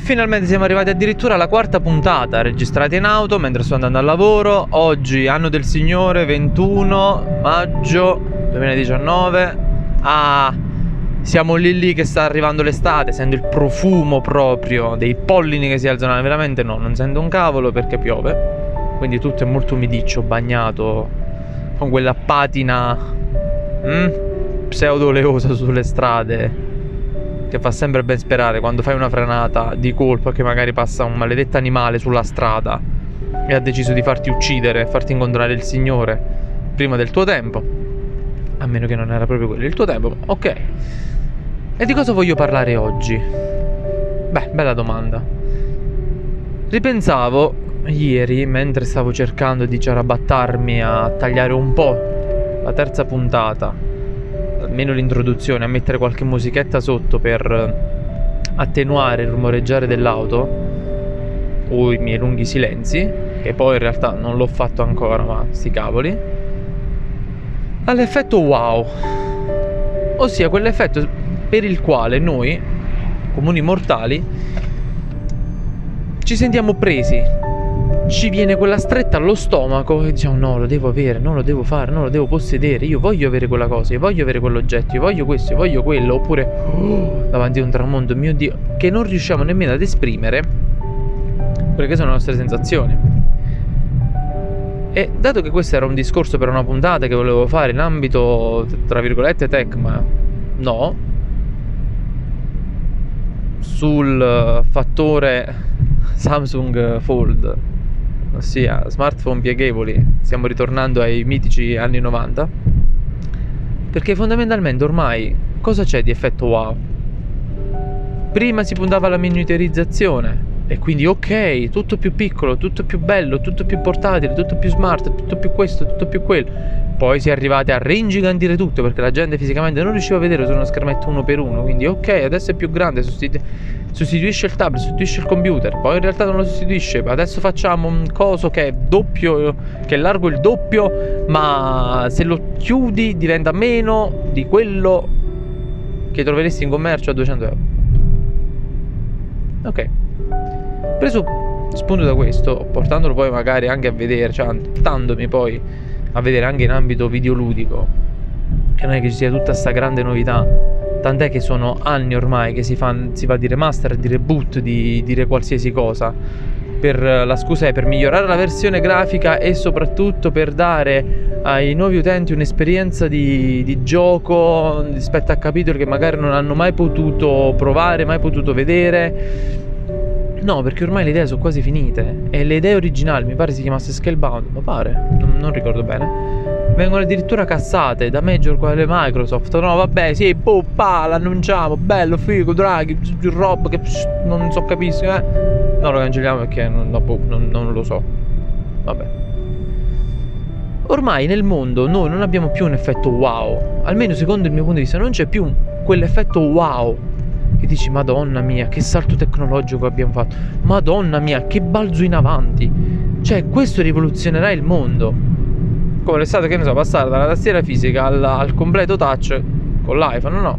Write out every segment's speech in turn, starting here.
E finalmente siamo arrivati addirittura alla quarta puntata registrata in auto mentre sto andando al lavoro. Oggi, anno del Signore, 21 maggio 2019. Siamo lì che sta arrivando l'estate, sento il profumo proprio dei pollini che si alzano. Veramente no, non sento un cavolo perché piove, quindi tutto è molto umidiccio, bagnato con quella patina pseudo oleosa sulle strade, che fa sempre ben sperare quando fai una frenata di colpo che magari passa un maledetto animale sulla strada e ha deciso di farti uccidere, farti incontrare il Signore prima del tuo tempo, a meno che non era proprio quello il tuo tempo. Ok, e di cosa voglio parlare oggi? Beh, bella domanda. Ripensavo ieri mentre stavo cercando di ciarabattarmi a tagliare un po' la terza puntata, almeno l'introduzione, a mettere qualche musichetta sotto per attenuare il rumoreggiare dell'auto o i miei lunghi silenzi, che poi in realtà non l'ho fatto ancora, ma sti cavoli, all'effetto wow, ossia quell'effetto per il quale noi comuni mortali ci sentiamo presi, ci viene quella stretta allo stomaco e diciamo no, lo devo avere, non lo devo fare, non lo devo possedere, io voglio avere quella cosa, io voglio avere quell'oggetto, io voglio questo, io voglio quello. Oppure davanti a un tramonto, mio Dio, che non riusciamo nemmeno ad esprimere quelle che sono le nostre sensazioni. E dato che questo era un discorso per una puntata che volevo fare in ambito tra virgolette tech, ma no, sul fattore Samsung Fold, ossia smartphone pieghevoli, stiamo ritornando ai mitici anni 90, perché fondamentalmente ormai cosa c'è di effetto wow? Prima si puntava alla miniaturizzazione e quindi ok, tutto più piccolo, tutto più bello, tutto più portatile, tutto più smart, tutto più questo, tutto più quello. Poi si è arrivati a reingigantire tutto perché la gente fisicamente non riusciva a vedere su uno schermetto 1x1, quindi ok, adesso è più grande, sostituisce il tablet, sostituisce il computer, poi in realtà non lo sostituisce, adesso facciamo un coso che è doppio, che è largo il doppio, ma se lo chiudi diventa meno di quello che troveresti in commercio a 200 euro. Ok, preso spunto da questo, portandolo poi magari anche a vedere, cioè tandomi poi a vedere anche in ambito videoludico, che non è che ci sia tutta sta grande novità, tant'è che sono anni ormai che si va di remaster, di reboot, di dire qualsiasi cosa, per la scusa è per migliorare la versione grafica e soprattutto per dare ai nuovi utenti un'esperienza di gioco rispetto a capitoli che magari non hanno mai potuto provare, mai potuto vedere. No, perché ormai le idee sono quasi finite e le idee originali, mi pare si chiamasse Scalebound, mi pare, non ricordo bene, vengono addirittura cassate da Major quale Microsoft. No vabbè, sì, poppa, l'annunciamo, bello, figo, draghi, roba che non so, capisco, no, lo cancelliamo perché non lo so. Vabbè, ormai nel mondo noi non abbiamo più un effetto wow, almeno secondo il mio punto di vista non c'è più quell'effetto wow che dici madonna mia che salto tecnologico abbiamo fatto, madonna mia che balzo in avanti, cioè questo rivoluzionerà il mondo, come l'estate, che ne so, passare dalla tastiera fisica al completo touch con l'iPhone, no,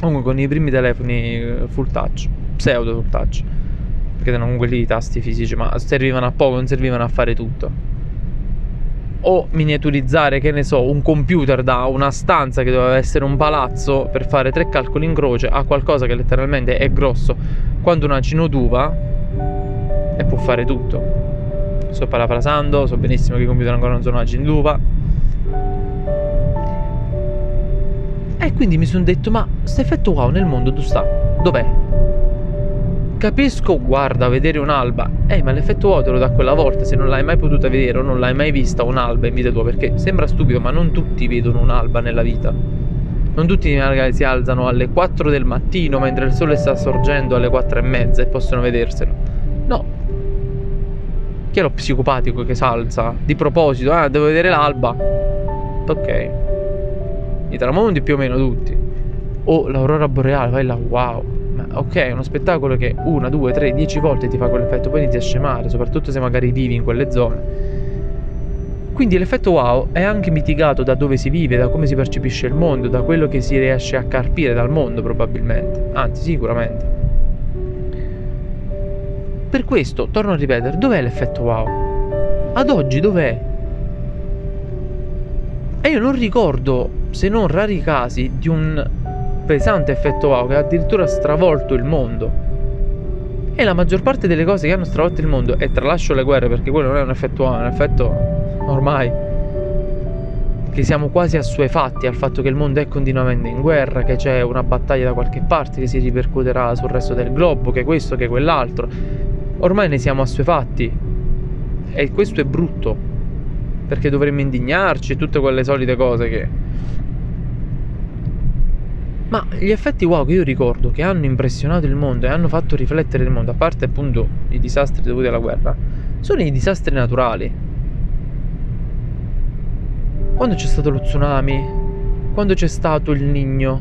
comunque con i primi telefoni full touch, pseudo full touch, perché erano quelli i tasti fisici ma servivano a poco, non servivano a fare tutto. O miniaturizzare, che ne so, un computer da una stanza che doveva essere un palazzo per fare 3 calcoli in croce a qualcosa che letteralmente è grosso quanto una cinetuva e può fare tutto. Sto parafrasando, so benissimo che i computer ancora non sono una cinetuva. E quindi mi sono detto, ma questo effetto wow nel mondo dove sta? Dov'è? Capisco, guarda, vedere un'alba, ma l'effetto wow te lo dà quella volta se non l'hai mai potuta vedere o non l'hai mai vista un'alba in vita tua, perché sembra stupido ma non tutti vedono un'alba nella vita, non tutti magari si alzano alle 4 del mattino mentre il sole sta sorgendo alle 4:30 e possono vederselo. No, chi è lo psicopatico che si alza di proposito, devo vedere l'alba, ok, i tramonti più o meno tutti, o l'aurora boreale, vai là, wow, ok, uno spettacolo che 1, 2, 3, 10 volte ti fa quell'effetto, poi inizi a scemare, soprattutto se magari vivi in quelle zone. Quindi l'effetto wow è anche mitigato da dove si vive, da come si percepisce il mondo, da quello che si riesce a carpire dal mondo probabilmente, anzi sicuramente. Per questo, torno a ripetere, dov'è l'effetto wow? Ad oggi dov'è? E io non ricordo, se non rari casi, di un pesante effetto wow che ha addirittura stravolto il mondo. E la maggior parte delle cose che hanno stravolto il mondo, e tralascio le guerre perché quello non è un effetto wow, è un effetto ormai che siamo quasi assuefatti al fatto che il mondo è continuamente in guerra, che c'è una battaglia da qualche parte che si ripercuoterà sul resto del globo, che questo, che quell'altro. Ormai ne siamo assuefatti e questo è brutto, perché dovremmo indignarci e tutte quelle solite cose che... Ma gli effetti wow che io ricordo, che hanno impressionato il mondo e hanno fatto riflettere il mondo, a parte appunto i disastri dovuti alla guerra, sono i disastri naturali. Quando c'è stato lo tsunami, quando c'è stato il Niño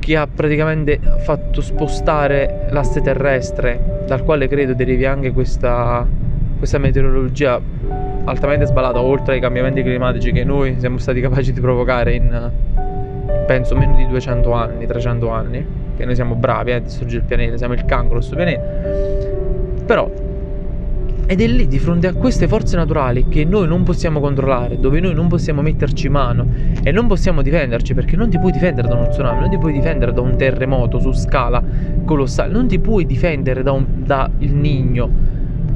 che ha praticamente fatto spostare l'asse terrestre, dal quale credo derivi anche questa meteorologia altamente sballata, oltre ai cambiamenti climatici che noi siamo stati capaci di provocare in penso meno di 200 anni, 300 anni, che noi siamo bravi a distruggere il pianeta, siamo il cancro del suo pianeta. Però ed è lì, di fronte a queste forze naturali che noi non possiamo controllare, dove noi non possiamo metterci mano e non possiamo difenderci, perché non ti puoi difendere da uno tsunami, non ti puoi difendere da un terremoto su scala colossale, non ti puoi difendere da il Niño,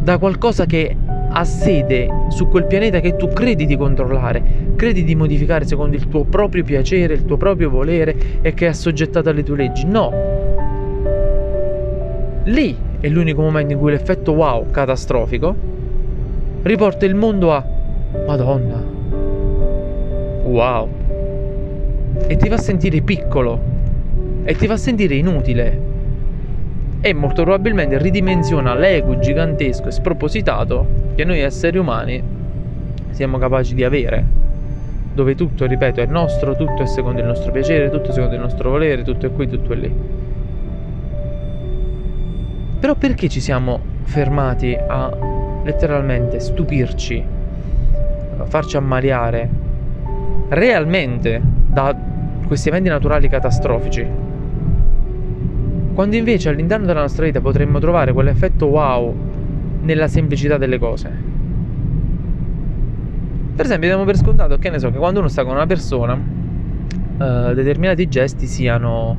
da qualcosa che ha sede su quel pianeta che tu credi di controllare, credi di modificare secondo il tuo proprio piacere, il tuo proprio volere e che è assoggettato alle tue leggi. No! Lì è l'unico momento in cui l'effetto wow catastrofico riporta il mondo a Madonna, wow, e ti fa sentire piccolo e ti fa sentire inutile e molto probabilmente ridimensiona l'ego gigantesco e spropositato che noi esseri umani siamo capaci di avere, dove tutto, ripeto, è nostro, tutto è secondo il nostro piacere, tutto è secondo il nostro volere, tutto è qui, tutto è lì. Però perché ci siamo fermati a letteralmente stupirci, a farci ammaliare realmente da questi eventi naturali catastrofici, quando invece all'interno della nostra vita potremmo trovare quell'effetto wow nella semplicità delle cose? Per esempio diamo per scontato, che ne so, che quando uno sta con una persona determinati gesti siano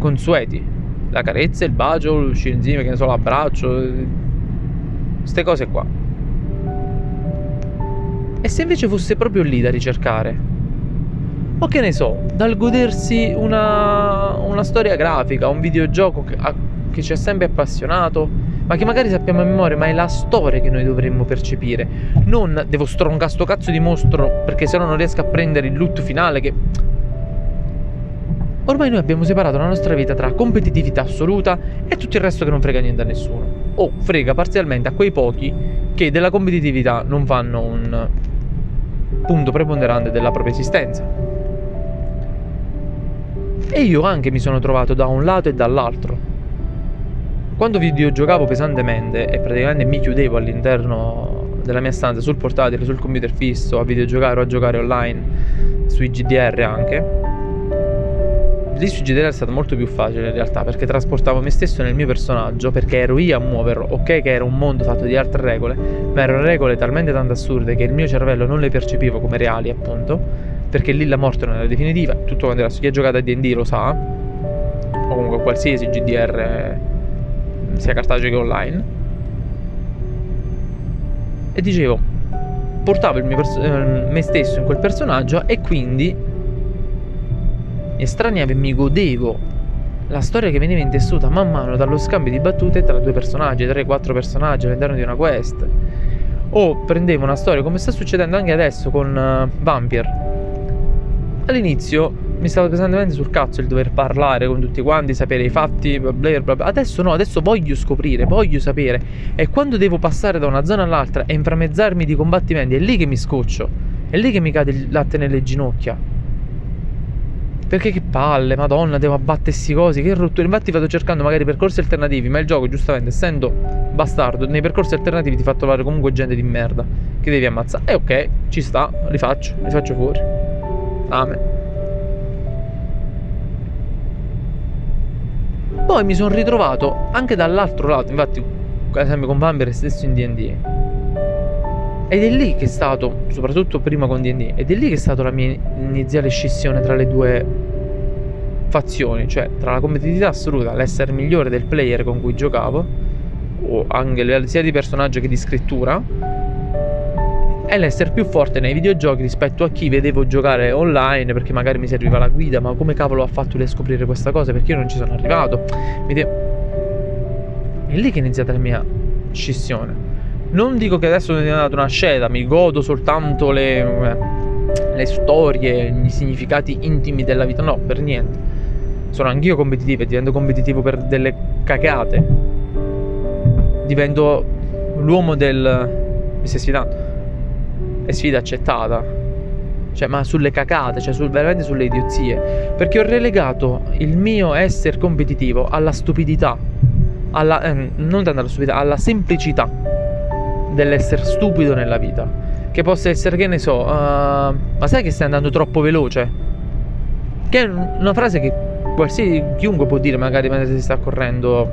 consueti. La carezza, il bacio, l'uscire insieme, che ne so, l'abbraccio, queste cose qua. E se invece fosse proprio lì da ricercare? O che ne so, dal godersi una storia grafica, un videogioco che ci ha sempre appassionato, ma che magari sappiamo a memoria, ma è la storia che noi dovremmo percepire. Non devo stroncare sto cazzo di mostro perché sennò non riesco a prendere il loot finale che... Ormai noi abbiamo separato la nostra vita tra competitività assoluta e tutto il resto che non frega niente a nessuno. O frega parzialmente a quei pochi che della competitività non fanno un punto preponderante della propria esistenza. E io anche mi sono trovato da un lato e dall'altro. Quando videogiocavo pesantemente e praticamente mi chiudevo all'interno della mia stanza sul portatile, sul computer fisso, a videogiocare o a giocare online, sui GDR anche. Lì su GDR è stato molto più facile in realtà, perché trasportavo me stesso nel mio personaggio, perché ero io a muoverlo, ok che era un mondo fatto di altre regole, ma erano regole talmente tanto assurde che il mio cervello non le percepiva come reali, appunto, perché lì la morte non era definitiva, tutto quanto era, chi ha giocato a D&D lo sa, o comunque qualsiasi GDR, sia cartaceo che online, e dicevo, portavo il mio me stesso in quel personaggio e quindi... estraneavo e mi godevo la storia che veniva intessuta man mano dallo scambio di battute tra due personaggi, 3-4 personaggi all'interno di una quest. O prendevo una storia, come sta succedendo anche adesso con Vampire. All'inizio mi stava pesantemente sul cazzo il dover parlare con tutti quanti, sapere i fatti, bla bla bla. Adesso no, adesso voglio scoprire, voglio sapere. E quando devo passare da una zona all'altra e inframmezzarmi di combattimenti, è lì che mi scoccio, è lì che mi cade il latte nelle ginocchia. Perché che palle, madonna, devo abbattere sti cosi, che rottura. Infatti vado cercando magari percorsi alternativi, ma il gioco, giustamente, essendo bastardo, nei percorsi alternativi ti fa trovare comunque gente di merda che devi ammazzare. E ok, ci sta, li faccio fuori. Amen. Poi mi sono ritrovato anche dall'altro lato, infatti ad esempio con Vampire stesso in D&D, ed è lì che è stato, soprattutto prima con D&D, ed è lì che è stata la mia iniziale scissione tra le due fazioni, cioè tra la competitività assoluta, l'essere migliore del player con cui giocavo, o anche sia di personaggio che di scrittura, e l'essere più forte nei videogiochi rispetto a chi vedevo giocare online, perché magari mi serviva la guida, ma come cavolo ha fatto lui a scoprire questa cosa, perché io non ci sono arrivato. È lì che è iniziata la mia scissione. Non dico che adesso sono diventato una sceta, mi godo soltanto le storie, i significati intimi della vita, no, per niente. Sono anch'io competitivo e divento competitivo per delle cacate. Divento l'uomo del... mi stai sfidando? È sfida accettata. Cioè, ma sulle cacate, cioè veramente sulle idiozie. Perché ho relegato il mio essere competitivo alla stupidità, alla... non tanto alla stupidità, alla semplicità dell'essere stupido nella vita, che possa essere, che ne so, ma sai che stai andando troppo veloce, che è una frase che qualsiasi chiunque può dire magari mentre si sta correndo,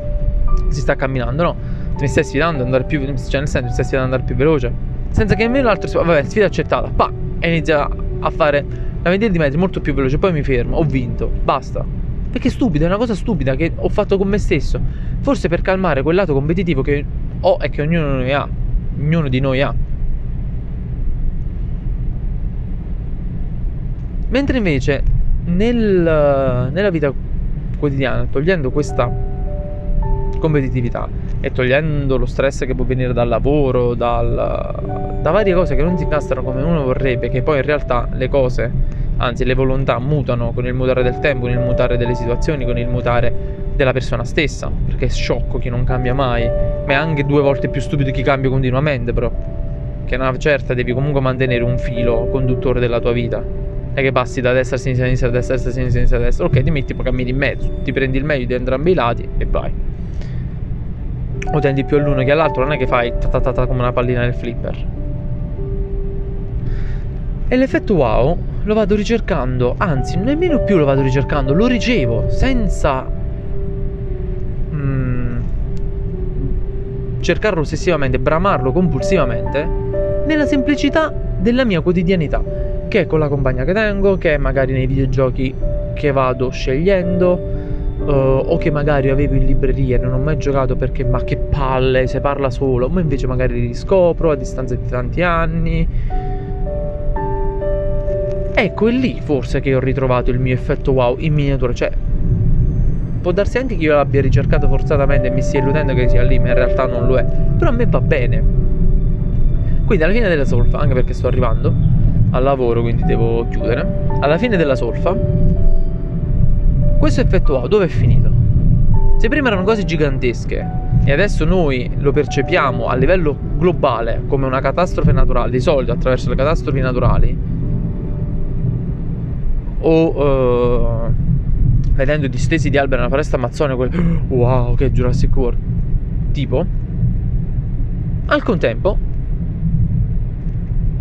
si sta camminando, no? Mi stai sfidando ad andare più, cioè nel senso, mi stai sfidando ad andare più veloce, senza che nemmeno l'altro, vabbè, sfida accettata, pa, e inizia a fare la ventina di metri molto più veloce, poi mi fermo, ho vinto, basta. Perché è stupido, è una cosa stupida che ho fatto con me stesso, forse per calmare quel lato competitivo che ho e che ognuno ne ha. Ognuno di noi ha. Mentre invece nella vita quotidiana, togliendo questa competitività e togliendo lo stress che può venire dal lavoro, da varie cose che non si incastrano come uno vorrebbe, che poi in realtà le cose, anzi le volontà, mutano con il mutare del tempo, con il mutare delle situazioni, con il mutare della persona stessa, perché è sciocco chi non cambia mai, ma è anche due volte più stupido chi cambia continuamente, però che a una certa devi comunque mantenere un filo conduttore della tua vita, è che passi da destra a sinistra, a sinistra, a destra, a sinistra, a sinistra, a destra, ok, ti metti, poi cammini in mezzo, ti prendi il meglio di entrambi i lati e vai, o tendi più all'uno che all'altro, non è che fai ta ta ta ta come una pallina nel flipper. E l'effetto wow lo vado ricercando, anzi nemmeno più lo vado ricercando, lo ricevo senza cercarlo ossessivamente, bramarlo compulsivamente, nella semplicità della mia quotidianità, che è con la compagna che tengo, che è magari nei videogiochi che vado scegliendo, o che magari avevo in libreria e non ho mai giocato perché ma che palle, se parla solo, ma invece magari li scopro a distanza di tanti anni. Ecco, è lì forse che ho ritrovato il mio effetto wow in miniatura, cioè può darsi anche che io l'abbia ricercato forzatamente e mi stia illudendo che sia lì, ma in realtà non lo è, però a me va bene. Quindi alla fine della solfa, anche perché sto arrivando al lavoro quindi devo chiudere, alla fine della solfa questo effetto wow dove è finito? Se prima erano cose gigantesche e adesso noi lo percepiamo a livello globale come una catastrofe naturale, di solito attraverso le catastrofi naturali o vedendo distesi di alberi nella foresta amazzonica, quel wow che Jurassic World tipo, al contempo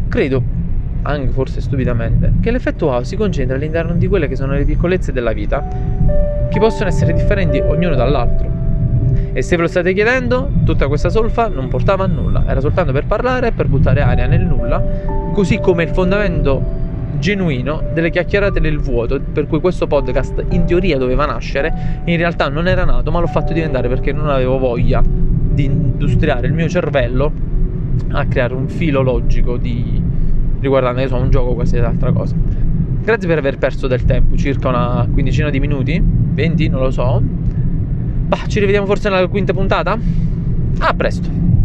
credo, anche forse stupidamente, che l'effetto wow si concentra all'interno di quelle che sono le piccolezze della vita, che possono essere differenti ognuno dall'altro. E se ve lo state chiedendo, tutta questa solfa non portava a nulla, era soltanto per parlare, per buttare aria nel nulla, così come il fondamento genuino delle chiacchierate nel vuoto, per cui questo podcast in teoria doveva nascere, in realtà non era nato, ma l'ho fatto diventare perché non avevo voglia di industriare il mio cervello a creare un filo logico di riguardante, io so, un gioco o qualsiasi altra cosa. Grazie per aver perso del tempo, circa una quindicina di minuti, 20, non lo so. Bah, ci rivediamo forse nella quinta puntata? A presto.